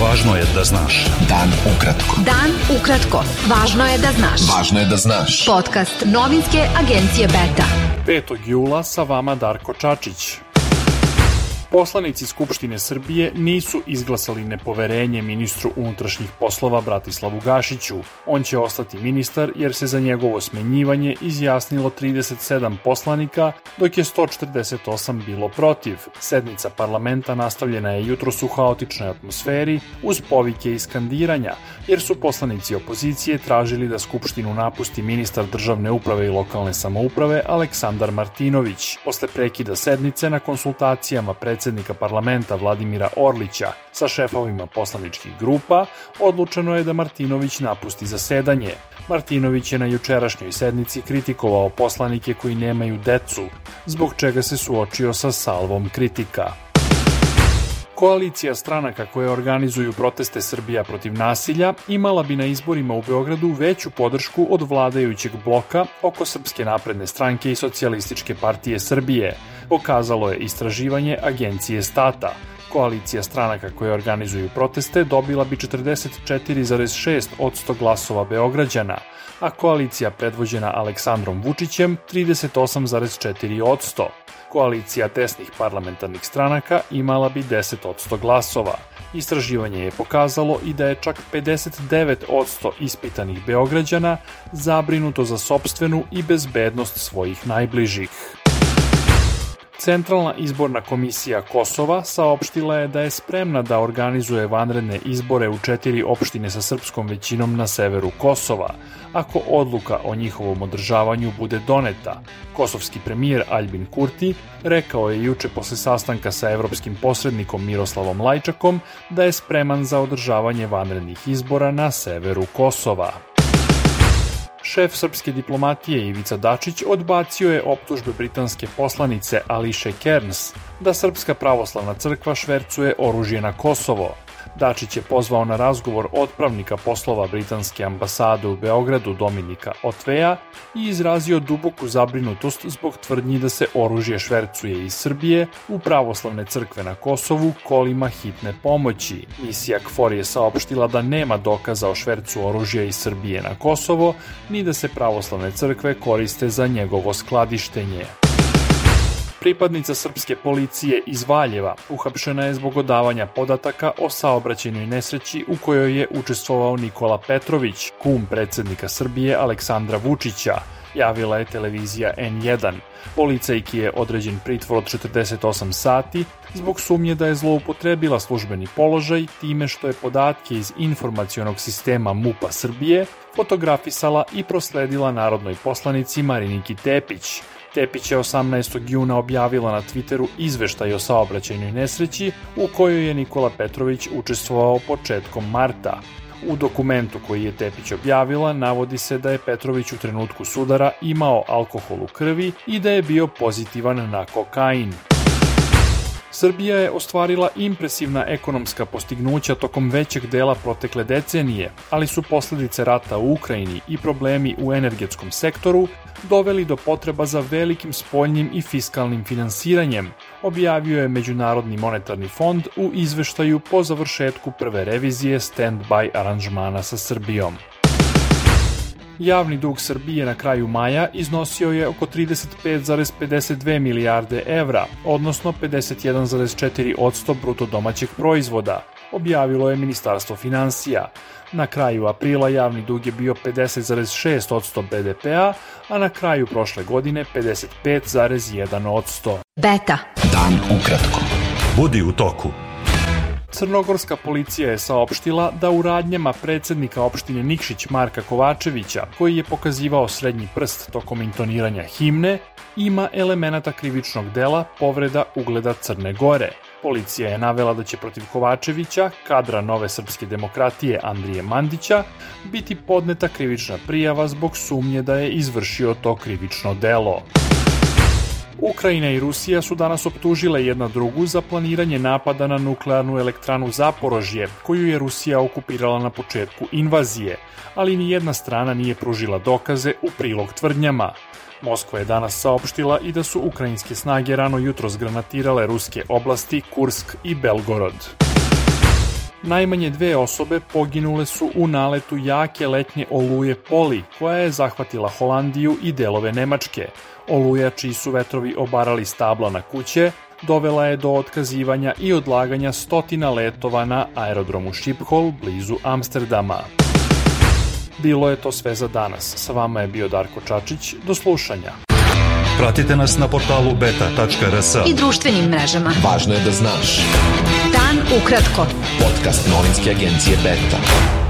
Važno je da znaš. Dan ukratko. Dan ukratko. Važno je da znaš. Važno je da znaš. Podcast novinske agencije Beta. 5. jula sa vama Darko Čačić. Poslanici Skupštine Srbije nisu izglasali nepoverenje ministru unutrašnjih poslova Bratislavu Gašiću. On će ostati ministar jer se za njegovo smenjivanje izjasnilo 37 poslanika, dok je 148 bilo protiv. Sednica parlamenta nastavljena je jutros u haotičnoj atmosferi uz povike i skandiranja, jer su poslanici opozicije tražili da Skupštinu napusti ministar državne uprave i lokalne samouprave Aleksandar Martinović. Posle prekida sednice na konsultacijama predsednika parlamenta Vladimira Orlića sa šefovima poslaničkih grupa, odlučeno je da Martinović napusti zasedanje. Martinović je na jučerašnjoj sednici kritikovao poslanike koji nemaju decu, zbog čega se suočio sa salvom kritika. Koalicija stranaka koje organizuju proteste Srbija protiv nasilja imala bi na izborima u Beogradu veću podršku od vladajućeg bloka oko Srpske napredne stranke i Socijalističke partije Srbije, pokazalo je istraživanje Agencije Stata. Koalicija stranaka koje organizuju proteste dobila bi 44,6% glasova Beograđana, a koalicija predvođena Aleksandrom Vučićem 38,4%. Koalicija desnih parlamentarnih stranaka imala bi 10% glasova. Istraživanje je pokazalo i da je čak 59% ispitanih Beograđana zabrinuto za sopstvenu i bezbednost svojih najbližih. Centralna izborna komisija Kosova saopštila je da je spremna da organizuje vanredne izbore u 4 opštine sa srpskom većinom na severu Kosova, ako odluka o njihovom održavanju bude doneta. Kosovski premijer Albin Kurti rekao je juče posle sastanka sa evropskim posrednikom Miroslavom Lajčakom da je spreman za održavanje vanrednih izbora na severu Kosova. Šef srpske diplomatije Ivica Dačić odbacio je optužbe britanske poslanice Ališe Kerns da Srpska pravoslavna crkva švercuje oružje na Kosovo. Dačić je pozvao na razgovor otpravnika poslova britanske ambasade u Beogradu Dominika Otveja i izrazio duboku zabrinutost zbog tvrdnji da se oružje švercuje iz Srbije u pravoslavne crkve na Kosovu kolima hitne pomoći. Misija Kfor je saopštila da nema dokaza o švercu oružja iz Srbije na Kosovo, ni da se pravoslavne crkve koriste za njegovo skladištenje. Pripadnica srpske policije iz Valjeva uhapšena je zbog odavanja podataka o saobraćajnoj nesreći u kojoj je učestvovao Nikola Petrović, kum predsednika Srbije Aleksandra Vučića, javila je televizija N1. Policajki je određen pritvor od 48 sati zbog sumnje da je zloupotrebila službeni položaj time što je podatke iz informacionog sistema MUP-a Srbije fotografisala i prosledila narodnoj poslanici Marinki Tepić. Tepić je 18. juna objavila na Twitteru izveštaj o saobraćajnoj nesreći u kojoj je Nikola Petrović učestvovao početkom marta. U dokumentu koji je Tepić objavila navodi se da je Petrović u trenutku sudara imao alkohol u krvi i da je bio pozitivan na kokain. Srbija je ostvarila impresivna ekonomska postignuća tokom većeg dela protekle decenije, ali su posledice rata u Ukrajini i problemi u energetskom sektoru doveli do potreba za velikim spoljnim i fiskalnim finansiranjem, objavio je Međunarodni monetarni fond u izveštaju po završetku prve revizije stand-by aranžmana sa Srbijom. Javni dug Srbije na kraju maja iznosio je oko 35,52 milijarde evra, odnosno 51,4% bruto domaćeg proizvoda, objavilo je Ministarstvo financija. Na kraju aprila javni dug je bio 50,6% BDP-a, a na kraju prošle godine 55,1%. Beta. Dan ukratko. Budi u toku. Crnogorska policija je saopštila da u radnjama predsednika opštine Nikšić Marka Kovačevića, koji je pokazivao srednji prst tokom intoniranja himne, ima elemenata krivičnog dela povreda ugleda Crne Gore. Policija je navela da će protiv Kovačevića, kadra Nove srpske demokratije Andrije Mandića, biti podneta krivična prijava zbog sumnje da je izvršio to krivično delo. Ukrajina i Rusija su danas optužile jedna drugu za planiranje napada na nuklearnu elektranu Zaporožje, koju je Rusija okupirala na početku invazije, ali ni jedna strana nije pružila dokaze u prilog tvrdnjama. Moskva je danas saopštila i da su ukrajinske snage rano jutros granatirale ruske oblasti Kursk i Belgorod. Najmanje 2 osobe poginule su u naletu jake letnje oluje Poli, koja je zahvatila Holandiju i delove Nemačke. Oluja, čiji su vetrovi obarali stabla na kuće, dovela je do otkazivanja i odlaganja 100 letova na aerodromu Schiphol blizu Amsterdama. Bilo je to sve za danas. Sa vama je bio Darko Čačić. Do slušanja. Pratite nas na portalu beta.rs i društvenim mrežama. Važno je da znaš. Dan ukratko. Podcast novinske agencije Beta.